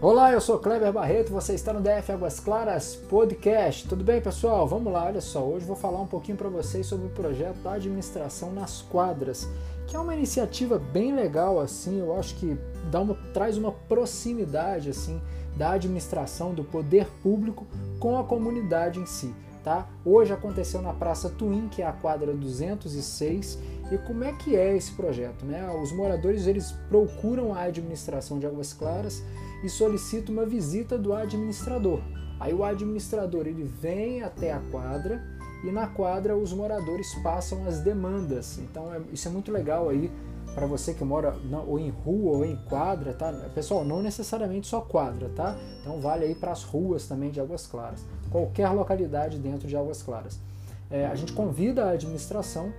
Olá, eu sou Kleber Barreto, você está no DF Águas Claras Podcast. Tudo bem, pessoal? Vamos lá, olha só, hoje vou falar um pouquinho para vocês sobre o projeto da Administração nas Quadras, que é uma iniciativa bem legal, assim, eu acho que traz uma proximidade, assim, da administração, do poder público com a comunidade em si, tá? Hoje aconteceu na Praça Twin, que é a quadra 206, e como é que é esse projeto, né? Os moradores, eles procuram a administração de Águas Claras e solicita uma visita do administrador. Aí o administrador, ele vem até a quadra e na quadra os moradores passam as demandas. Então isso é muito legal aí para você que mora ou em rua ou em quadra, tá? Pessoal, não necessariamente só quadra, tá? Então vale aí para as ruas também de Águas Claras, qualquer localidade dentro de Águas Claras. A gente convida a administração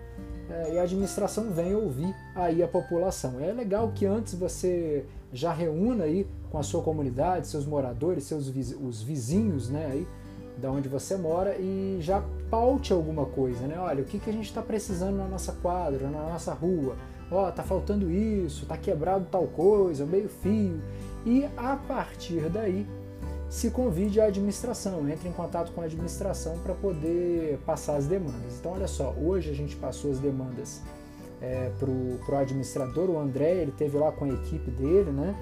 e a administração vem ouvir aí a população. É legal que antes você já reúna aí com a sua comunidade, seus moradores, os vizinhos, né, aí da onde você mora, e já paute alguma coisa, né? Olha, o que a gente está precisando na nossa quadra, na nossa rua? Ó, tá faltando isso, tá quebrado tal coisa, meio fio. E a partir daí se convide a administração, entre em contato com a administração para poder passar as demandas. Então, olha só, hoje a gente passou as demandas para o administrador, o André, ele esteve lá com a equipe dele, né?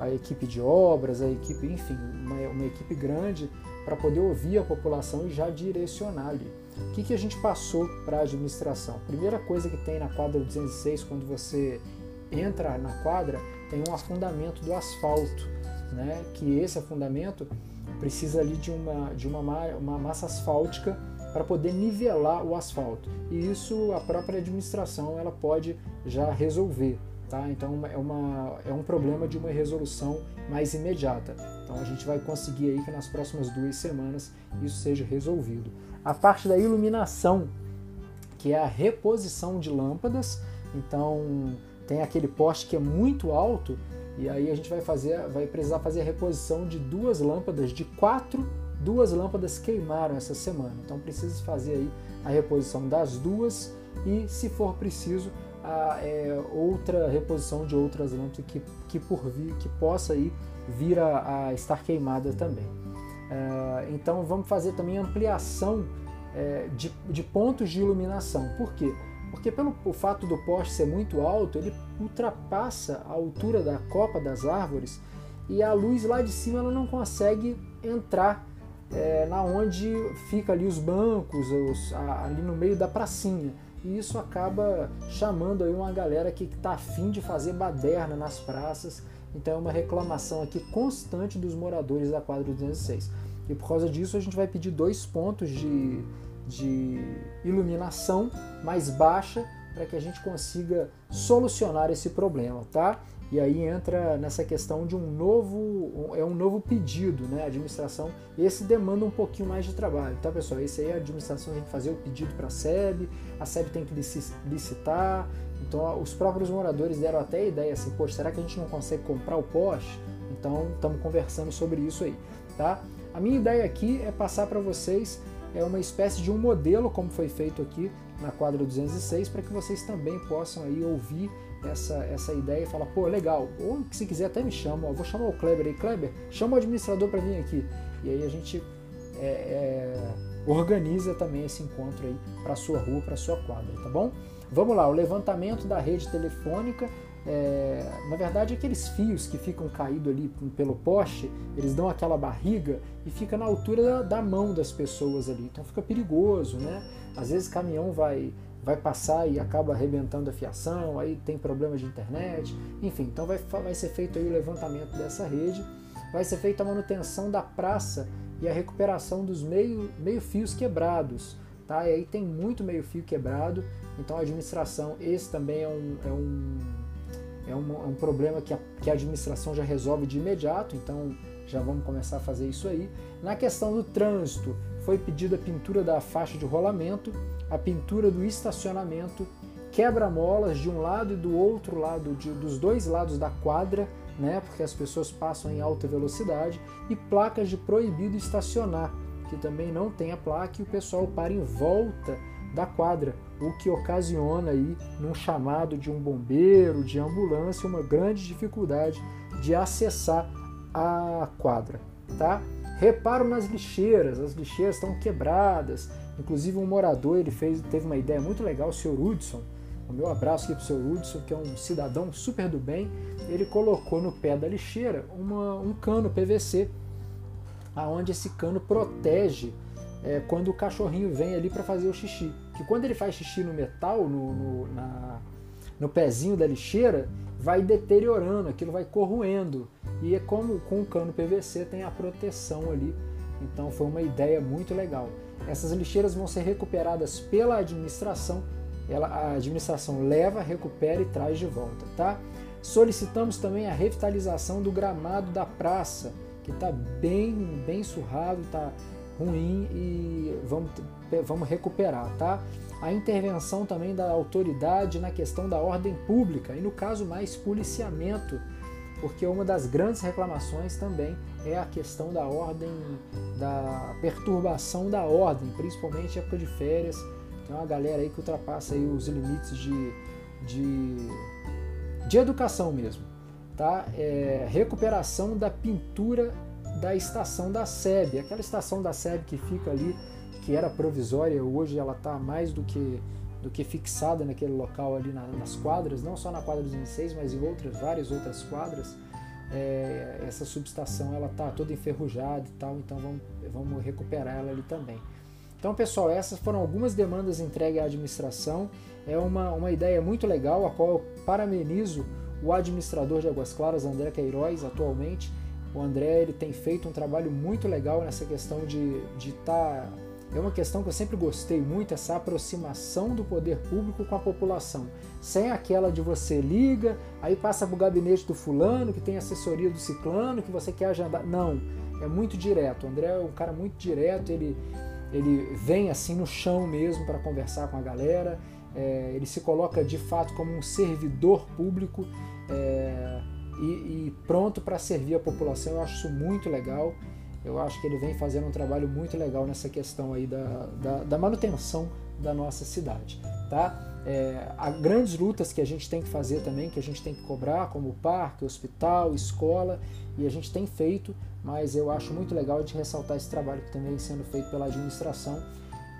A equipe de obras, a equipe, enfim, uma equipe grande para poder ouvir a população e já direcionar ali. O que a gente passou para a administração? Primeira coisa que tem na quadra 206, quando você entra na quadra, tem um afundamento do asfalto, né, que esse afundamento precisa ali de uma massa asfáltica para poder nivelar o asfalto, e isso a própria administração ela pode já resolver, tá? Então é um problema de uma resolução mais imediata, então a gente vai conseguir aí que nas próximas 2 semanas isso seja resolvido. A parte da iluminação, que é a reposição de lâmpadas, então tem aquele poste que é muito alto, e aí a gente vai precisar fazer a reposição de 2 lâmpadas, de 4, 2 lâmpadas queimaram essa semana. Então precisa fazer aí a reposição das 2 e, se for preciso, outra reposição de outras lâmpadas que possa aí vir a estar queimada também. Então vamos fazer também ampliação de pontos de iluminação. Por quê? Porque pelo fato do poste ser muito alto, ele ultrapassa a altura da copa das árvores e a luz lá de cima ela não consegue entrar na onde fica ali os bancos, ali no meio da pracinha. E isso acaba chamando aí uma galera que está afim de fazer baderna nas praças. Então é uma reclamação aqui constante dos moradores da quadra 206. E por causa disso a gente vai pedir 2 pontos de iluminação mais baixa para que a gente consiga solucionar esse problema, tá? E aí entra nessa questão de um novo pedido, né? A administração, esse demanda um pouquinho mais de trabalho, tá, pessoal? Esse aí a administração tem que fazer o pedido para a SEB tem que licitar. Então os próprios moradores deram até a ideia assim, poxa, será que a gente não consegue comprar o poste? Então estamos conversando sobre isso aí, tá? A minha ideia aqui é passar para vocês uma espécie de um modelo, como foi feito aqui na quadra 206, para que vocês também possam aí ouvir essa ideia e falar, pô, legal, ou se quiser até me chama, vou chamar o Kleber aí, Kleber, chama o administrador para vir aqui. E aí a gente organiza também esse encontro aí para sua rua, para sua quadra, tá bom? Vamos lá, o levantamento da rede telefônica, na verdade aqueles fios que ficam caídos ali pelo poste, eles dão aquela barriga e fica na altura da mão das pessoas ali, então fica perigoso, né? Às vezes o caminhão vai passar e acaba arrebentando a fiação, aí tem problema de internet, enfim, então vai ser feito aí o levantamento dessa rede, vai ser feita a manutenção da praça e a recuperação dos meio-fios quebrados, tá? E aí tem muito meio-fio quebrado, então a administração, esse também é um problema que a administração já resolve de imediato, então já vamos começar a fazer isso aí. Na questão do trânsito, foi pedida a pintura da faixa de rolamento, a pintura do estacionamento, quebra-molas de um lado e do outro lado, dos 2 lados da quadra, né, porque as pessoas passam em alta velocidade, e placas de proibido estacionar, que também não tem a placa e o pessoal para em volta da quadra, o que ocasiona aí num chamado de um bombeiro, de ambulância, uma grande dificuldade de acessar a quadra, tá? Reparo nas lixeiras, as lixeiras estão quebradas. Inclusive um morador, ele teve uma ideia muito legal, o Sr. Hudson. O meu abraço aqui para o Sr. Hudson, que é um cidadão super do bem. Ele colocou no pé da lixeira um cano PVC, aonde esse cano protege quando o cachorrinho vem ali para fazer o xixi. Que quando ele faz xixi no metal, no pezinho da lixeira, vai deteriorando, aquilo vai corroendo. E é como com o cano PVC tem a proteção ali. Então foi uma ideia muito legal. Essas lixeiras vão ser recuperadas pela administração. A administração leva, recupera e traz de volta, tá? Solicitamos também a revitalização do gramado da praça, que está bem surrado, está ruim e vamos recuperar, tá? A intervenção também da autoridade na questão da ordem pública e, no caso, mais policiamento, porque uma das grandes reclamações também é a questão da ordem, da perturbação da ordem, principalmente época de férias. Tem uma galera aí que ultrapassa aí os limites de educação mesmo, tá? Recuperação da pintura da estação da SEB, aquela estação da SEB que fica ali, que era provisória, hoje ela está mais do que fixada naquele local ali nas quadras, não só na quadra 16, mas em várias outras quadras. Essa subestação ela está toda enferrujada e tal, então vamos recuperar ela ali também. Então, pessoal, essas foram algumas demandas entregues à administração. É uma ideia muito legal, a qual eu parabenizo o administrador de Águas Claras, André Queiroz, atualmente. O André, ele tem feito um trabalho muito legal nessa questão de estar... É uma questão que eu sempre gostei muito, essa aproximação do poder público com a população. Sem aquela de você liga, aí passa para o gabinete do fulano, que tem assessoria do ciclano, que você quer agendar. Não, é muito direto. O André é um cara muito direto, ele vem assim no chão mesmo para conversar com a galera, ele se coloca de fato como um servidor público e pronto para servir a população. Eu acho isso muito legal, eu acho que ele vem fazendo um trabalho muito legal nessa questão aí da manutenção da nossa cidade, tá? Há grandes lutas que a gente tem que fazer também, que a gente tem que cobrar, como o parque, hospital, escola, e a gente tem feito, mas eu acho muito legal de ressaltar esse trabalho que também vem sendo feito pela administração.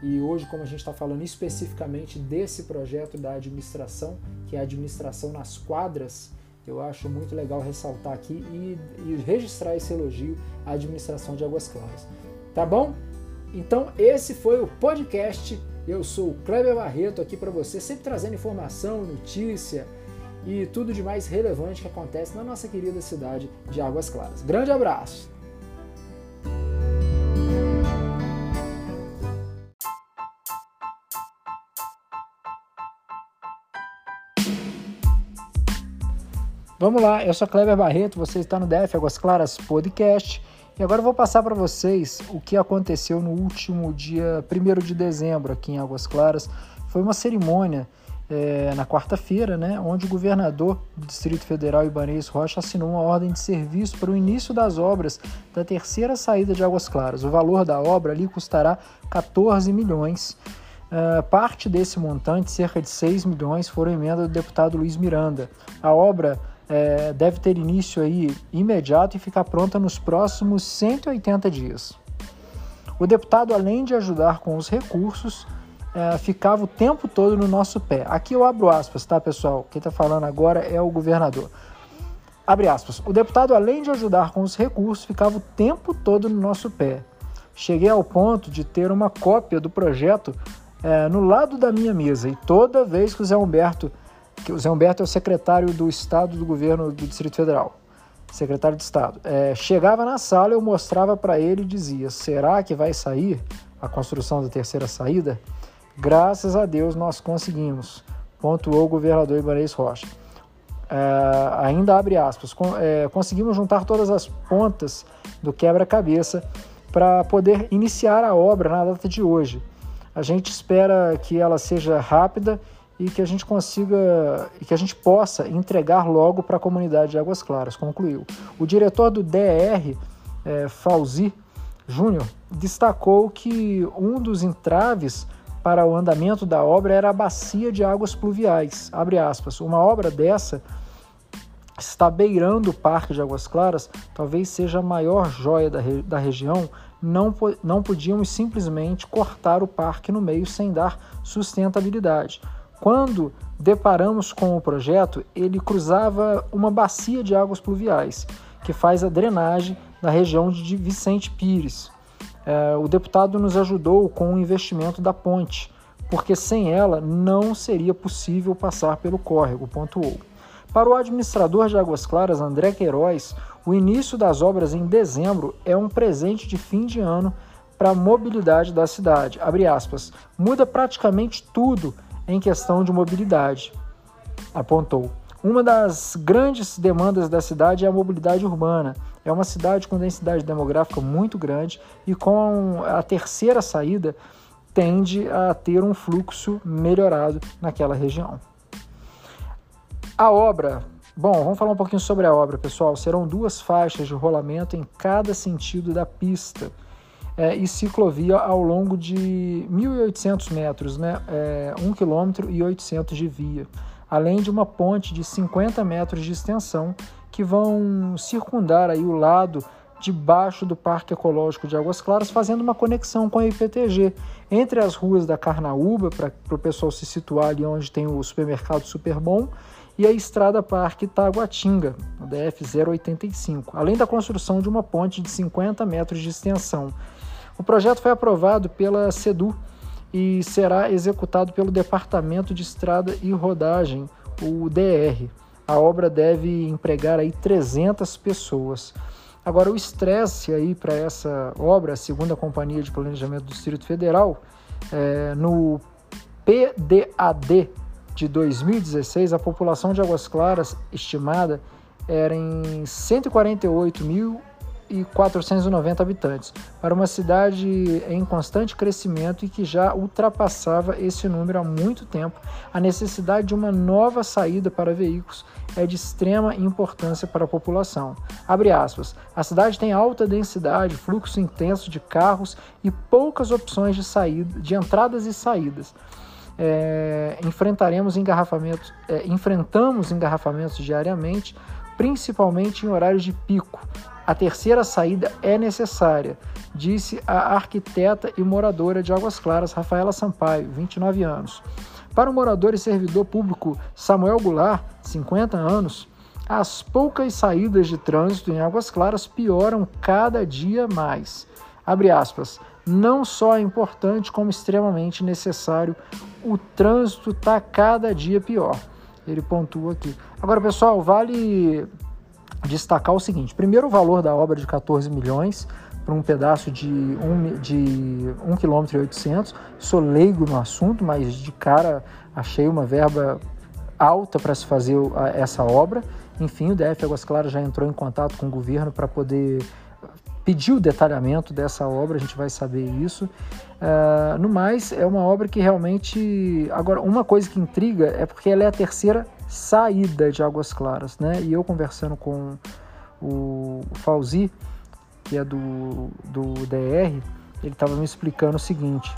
E hoje, como a gente está falando especificamente desse projeto da administração, que é a administração nas quadras, eu acho muito legal ressaltar aqui e registrar esse elogio à administração de Águas Claras. Tá bom? Então esse foi o podcast. Eu sou o Kleber Barreto aqui para você, sempre trazendo informação, notícia e tudo de mais relevante que acontece na nossa querida cidade de Águas Claras. Grande abraço! Vamos lá, eu sou Kleber Barreto, você está no DF Águas Claras Podcast e agora eu vou passar para vocês o que aconteceu no último dia 1º de dezembro aqui em Águas Claras. Foi uma cerimônia na quarta-feira, né, onde o governador do Distrito Federal, Ibaneis Rocha, assinou uma ordem de serviço para o início das obras da terceira saída de Águas Claras. O valor da obra ali custará 14 milhões. Parte desse montante, cerca de 6 milhões, foram emenda do deputado Luiz Miranda. A obra deve ter início aí imediato e ficar pronta nos próximos 180 dias. O deputado, além de ajudar com os recursos, ficava o tempo todo no nosso pé. Aqui eu abro aspas, tá, pessoal? Quem está falando agora é o governador. Abre aspas. O deputado, além de ajudar com os recursos, ficava o tempo todo no nosso pé. Cheguei ao ponto de ter uma cópia do projeto no lado da minha mesa e toda vez que o Zé Humberto é o secretário do Estado do Governo do Distrito Federal, secretário de Estado. Chegava na sala, eu mostrava para ele e dizia, será que vai sair a construção da terceira saída? Graças a Deus nós conseguimos, pontuou o governador Ibaneis Rocha. Ainda abre aspas, conseguimos juntar todas as pontas do quebra-cabeça para poder iniciar a obra na data de hoje. A gente espera que ela seja rápida e que a gente possa entregar logo para a comunidade de Águas Claras, concluiu. O diretor do DER, Fauzi Júnior, destacou que um dos entraves para o andamento da obra era a bacia de águas pluviais, abre aspas. Uma obra dessa está beirando o Parque de Águas Claras, talvez seja a maior joia da região, não podíamos simplesmente cortar o parque no meio sem dar sustentabilidade. Quando deparamos com o projeto, ele cruzava uma bacia de águas pluviais, que faz a drenagem na região de Vicente Pires. O deputado nos ajudou com o investimento da ponte, porque sem ela não seria possível passar pelo córrego, pontuou. Para o administrador de Águas Claras, André Queiroz, o início das obras em dezembro é um presente de fim de ano para a mobilidade da cidade. Abre aspas, muda praticamente tudo em questão de mobilidade, apontou. Uma das grandes demandas da cidade é a mobilidade urbana. É uma cidade com densidade demográfica muito grande e com a terceira saída tende a ter um fluxo melhorado naquela região. A obra. Bom, vamos falar um pouquinho sobre a obra, pessoal. Serão 2 faixas de rolamento em cada sentido da pista e ciclovia ao longo de 1.800 metros, né? 1 km e 800 de via. Além de uma ponte de 50 metros de extensão que vão circundar aí o lado de baixo do Parque Ecológico de Águas Claras, fazendo uma conexão com a IPTG entre as ruas da Carnaúba, para o pessoal se situar ali onde tem o supermercado Superbom, e a Estrada Parque Itaguatinga, DF 085, além da construção de uma ponte de 50 metros de extensão. O projeto foi aprovado pela SEDU e será executado pelo Departamento de Estrada e Rodagem, o DER. A obra deve empregar aí 300 pessoas. Agora, o estresse aí para essa obra, segundo a Companhia de Planejamento do Distrito Federal, no PDAD, de 2016, a população de Águas Claras estimada era em 148.490 habitantes, para uma cidade em constante crescimento e que já ultrapassava esse número há muito tempo. A necessidade de uma nova saída para veículos é de extrema importância para a população. Abre aspas, a cidade tem alta densidade, fluxo intenso de carros e poucas opções de entradas e saídas. Enfrentamos engarrafamentos diariamente, principalmente em horários de pico. A terceira saída é necessária, disse a arquiteta e moradora de Águas Claras, Rafaela Sampaio, 29 anos. Para o morador e servidor público Samuel Goulart, 50 anos, as poucas saídas de trânsito em Águas Claras pioram cada dia mais. Abre aspas, não só é importante como extremamente necessário, o trânsito está cada dia pior. Ele pontua aqui. Agora, pessoal, vale destacar o seguinte. Primeiro, o valor da obra de 14 milhões para um pedaço de 1,8 km. Sou leigo no assunto, mas de cara achei uma verba alta para se fazer essa obra. Enfim, o DF Águas Claras já entrou em contato com o governo para poder pediu o detalhamento dessa obra, a gente vai saber isso. No mais, é uma obra que realmente... Agora, uma coisa que intriga é porque ela é a terceira saída de Águas Claras, né? E eu conversando com o Fauzi, que é do DR, ele estava me explicando o seguinte,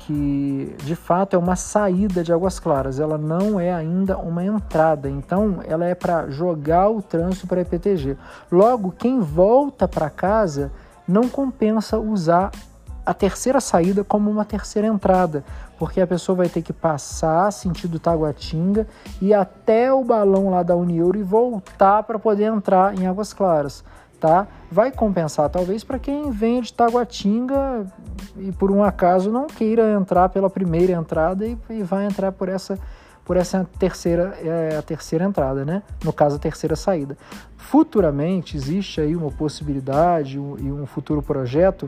que de fato é uma saída de Águas Claras, ela não é ainda uma entrada, então ela é para jogar o trânsito para a IPTG. Logo, quem volta para casa não compensa usar a terceira saída como uma terceira entrada, porque a pessoa vai ter que passar sentido Taguatinga e até o balão lá da UniEuro e voltar para poder entrar em Águas Claras. Tá? Vai compensar talvez para quem vem de Taguatinga e por um acaso não queira entrar pela primeira entrada e vai entrar por essa terceira entrada, né? No caso, a terceira saída. Futuramente existe aí uma possibilidade e um futuro projeto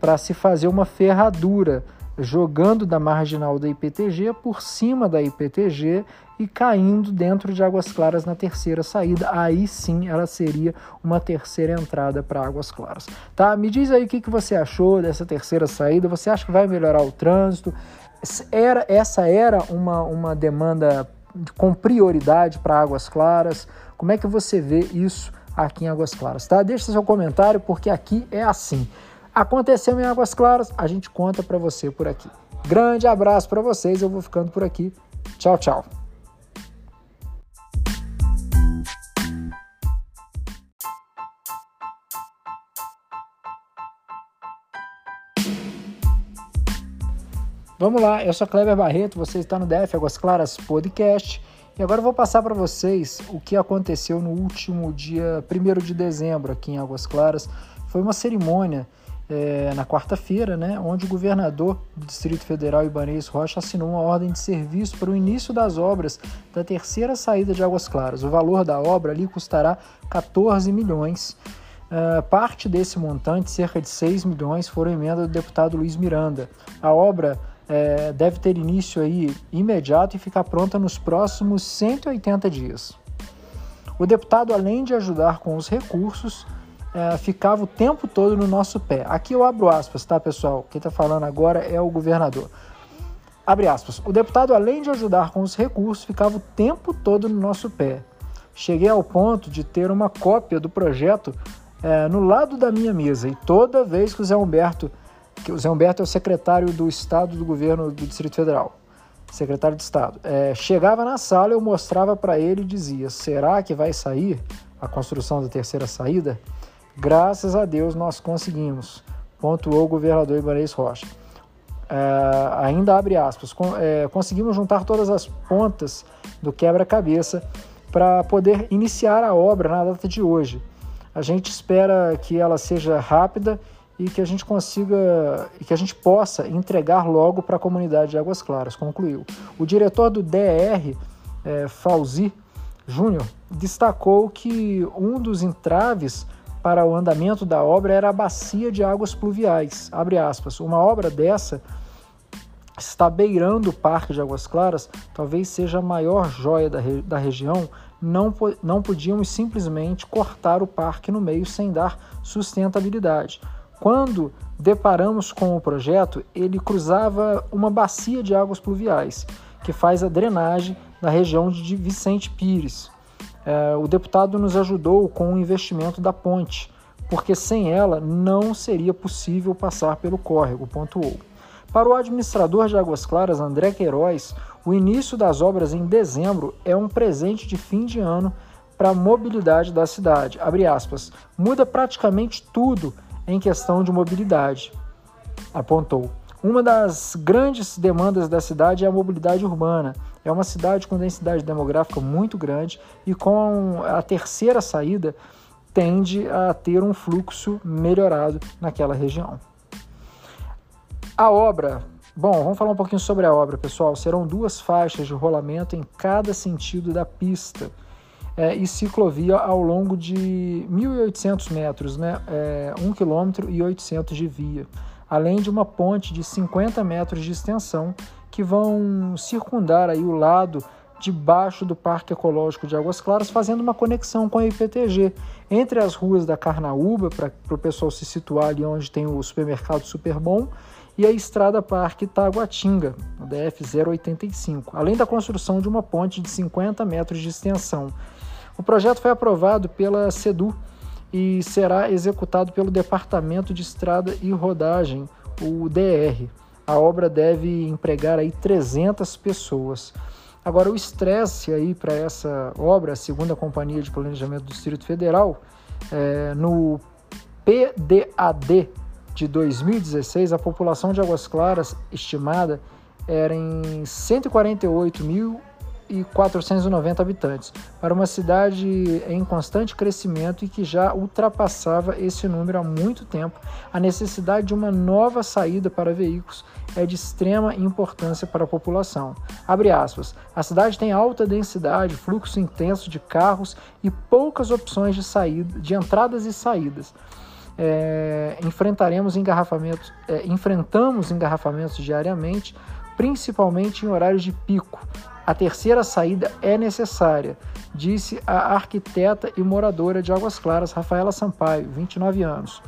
para se fazer uma ferradura jogando da marginal da IPTG por cima da IPTG e caindo dentro de Águas Claras na terceira saída. Aí sim ela seria uma terceira entrada para Águas Claras. Tá? Me diz aí o que você achou dessa terceira saída. Você acha que vai melhorar o trânsito? Essa era uma demanda com prioridade para Águas Claras? Como é que você vê isso aqui em Águas Claras? Tá? Deixa seu comentário, porque aqui é assim. Aconteceu em Águas Claras, a gente conta para você por aqui. Grande abraço para vocês, eu vou ficando por aqui. Tchau, tchau. Vamos lá, eu sou Kleber Barreto, você está no DF Águas Claras Podcast e agora eu vou passar para vocês o que aconteceu no último dia 1º de dezembro aqui em Águas Claras. Foi uma cerimônia na quarta-feira, né, onde o governador do Distrito Federal, Ibaneis Rocha, assinou uma ordem de serviço para o início das obras da terceira saída de Águas Claras. O valor da obra ali custará 14 milhões. Parte desse montante, cerca de 6 milhões, foram emenda do deputado Luiz Miranda. A obra deve ter início aí imediato e ficar pronta nos próximos 180 dias. O deputado, além de ajudar com os recursos, ficava o tempo todo no nosso pé. Aqui eu abro aspas, tá, pessoal? Quem está falando agora é o governador. Abre aspas. O deputado, além de ajudar com os recursos, ficava o tempo todo no nosso pé. Cheguei ao ponto de ter uma cópia do projeto no lado da minha mesa, e toda vez que o Zé Humberto é o secretário do Estado do Governo do Distrito Federal, secretário de Estado, chegava na sala, eu mostrava para ele e dizia, será que vai sair a construção da terceira saída? Graças a Deus nós conseguimos, pontuou o governador Ibaneis Rocha. Ainda abre aspas, conseguimos juntar todas as pontas do quebra-cabeça para poder iniciar a obra na data de hoje. A gente espera que ela seja rápida e que a gente possa entregar logo para a comunidade de Águas Claras, concluiu. O diretor do DER, Fauzi Júnior, destacou que um dos entraves para o andamento da obra era a bacia de águas pluviais, abre aspas. Uma obra dessa está beirando o Parque de Águas Claras, talvez seja a maior joia da região. Não podíamos simplesmente cortar o parque no meio sem dar sustentabilidade. Quando deparamos com o projeto, ele cruzava uma bacia de águas pluviais, que faz a drenagem da região de Vicente Pires. O deputado nos ajudou com o investimento da ponte, porque sem ela não seria possível passar pelo córrego, pontuou. Para o administrador de Águas Claras, André Queiroz, o início das obras em dezembro é um presente de fim de ano para a mobilidade da cidade. Abre aspas, muda praticamente tudo em questão de mobilidade, apontou. Uma das grandes demandas da cidade é a mobilidade urbana. É uma cidade com densidade demográfica muito grande e com a terceira saída tende a ter um fluxo melhorado naquela região. A obra, bom, vamos falar um pouquinho sobre a obra, pessoal. Serão 2 faixas de rolamento em cada sentido da pista e ciclovia ao longo de 1.800 metros, né? 1 km e 800 de via, além de uma ponte de 50 metros de extensão que vão circundar aí o lado de baixo do Parque Ecológico de Águas Claras, fazendo uma conexão com a IPTG, entre as ruas da Carnaúba, para o pessoal se situar ali onde tem o supermercado Superbom, e a Estrada Parque Itaguatinga, o DF 085, além da construção de uma ponte de 50 metros de extensão. O projeto foi aprovado pela SEDU e será executado pelo Departamento de Estrada e Rodagem, o DER. A obra deve empregar aí 300 pessoas. Agora, o estresse aí para essa obra, a segunda companhia de planejamento do Distrito Federal, no PDAD, de 2016, a população de Águas Claras estimada era em 148.490 habitantes, para uma cidade em constante crescimento e que já ultrapassava esse número há muito tempo. A necessidade de uma nova saída para veículos é de extrema importância para a população. Abre aspas, a cidade tem alta densidade, fluxo intenso de carros e poucas opções de entradas e saídas. Enfrentamos engarrafamentos diariamente, principalmente em horários de pico. A terceira saída é necessária, disse a arquiteta e moradora de Águas Claras, Rafaela Sampaio, 29 anos.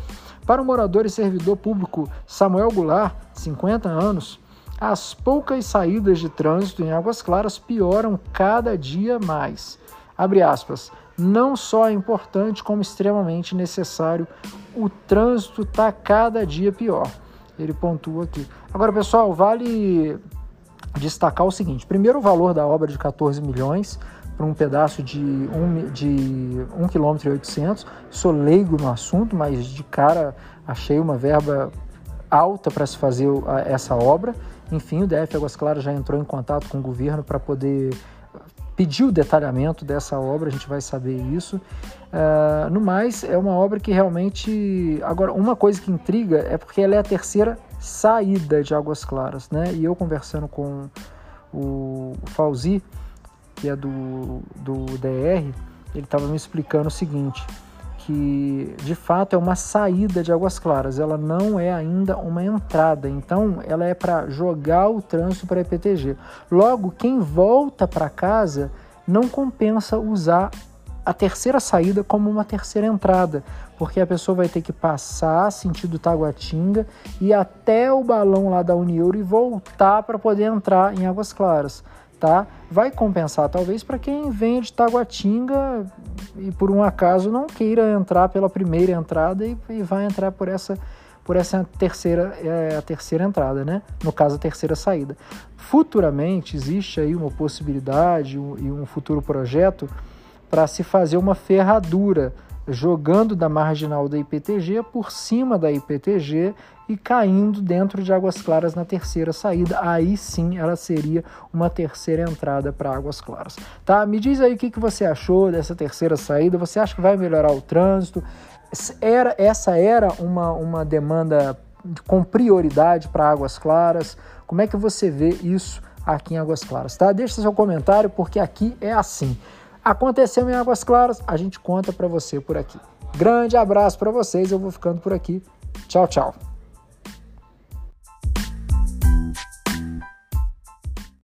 Para o morador e servidor público Samuel Goulart, 50 anos, as poucas saídas de trânsito em Águas Claras pioram cada dia mais. Abre aspas, não só é importante como extremamente necessário, o trânsito está cada dia pior, ele pontua aqui. Agora, pessoal, vale destacar o seguinte, primeiro o valor da obra de 14 milhões para um pedaço de 1 km e 800, sou leigo no assunto, mas de cara achei uma verba alta para se fazer essa obra, Enfim, o DF Águas Claras já entrou em contato com o governo para poder pedir o detalhamento dessa obra, a gente vai saber isso. No mais, é uma obra que realmente... Agora, uma coisa que intriga é porque ela é a terceira saída de Águas Claras, né? E eu conversando com o Fauzi, que é do DER, ele estava me explicando o seguinte, que de fato é uma saída de Águas Claras, ela não é ainda uma entrada, então ela é para jogar o trânsito para a IPTG. Logo, quem volta para casa não compensa usar a terceira saída como uma terceira entrada, porque a pessoa vai ter que passar sentido Taguatinga e até o balão lá da UniEuro e voltar para poder entrar em Águas Claras, tá? Vai compensar talvez para quem vem de Taguatinga e por um acaso não queira entrar pela primeira entrada e vai entrar por essa terceira entrada, né? No caso, a terceira saída. Futuramente existe aí uma possibilidade e um futuro projeto para se fazer uma ferradura, jogando da marginal da IPTG por cima da IPTG e caindo dentro de Águas Claras na terceira saída. Aí sim ela seria uma terceira entrada para Águas Claras. Tá? Me diz aí o que você achou dessa terceira saída. Você acha que vai melhorar o trânsito? Essa era uma demanda com prioridade para Águas Claras? Como é que você vê isso aqui em Águas Claras? Tá? Deixa seu comentário, porque aqui é assim. Aconteceu em Águas Claras, a gente conta para você por aqui. Grande abraço para vocês, eu vou ficando por aqui. Tchau, tchau.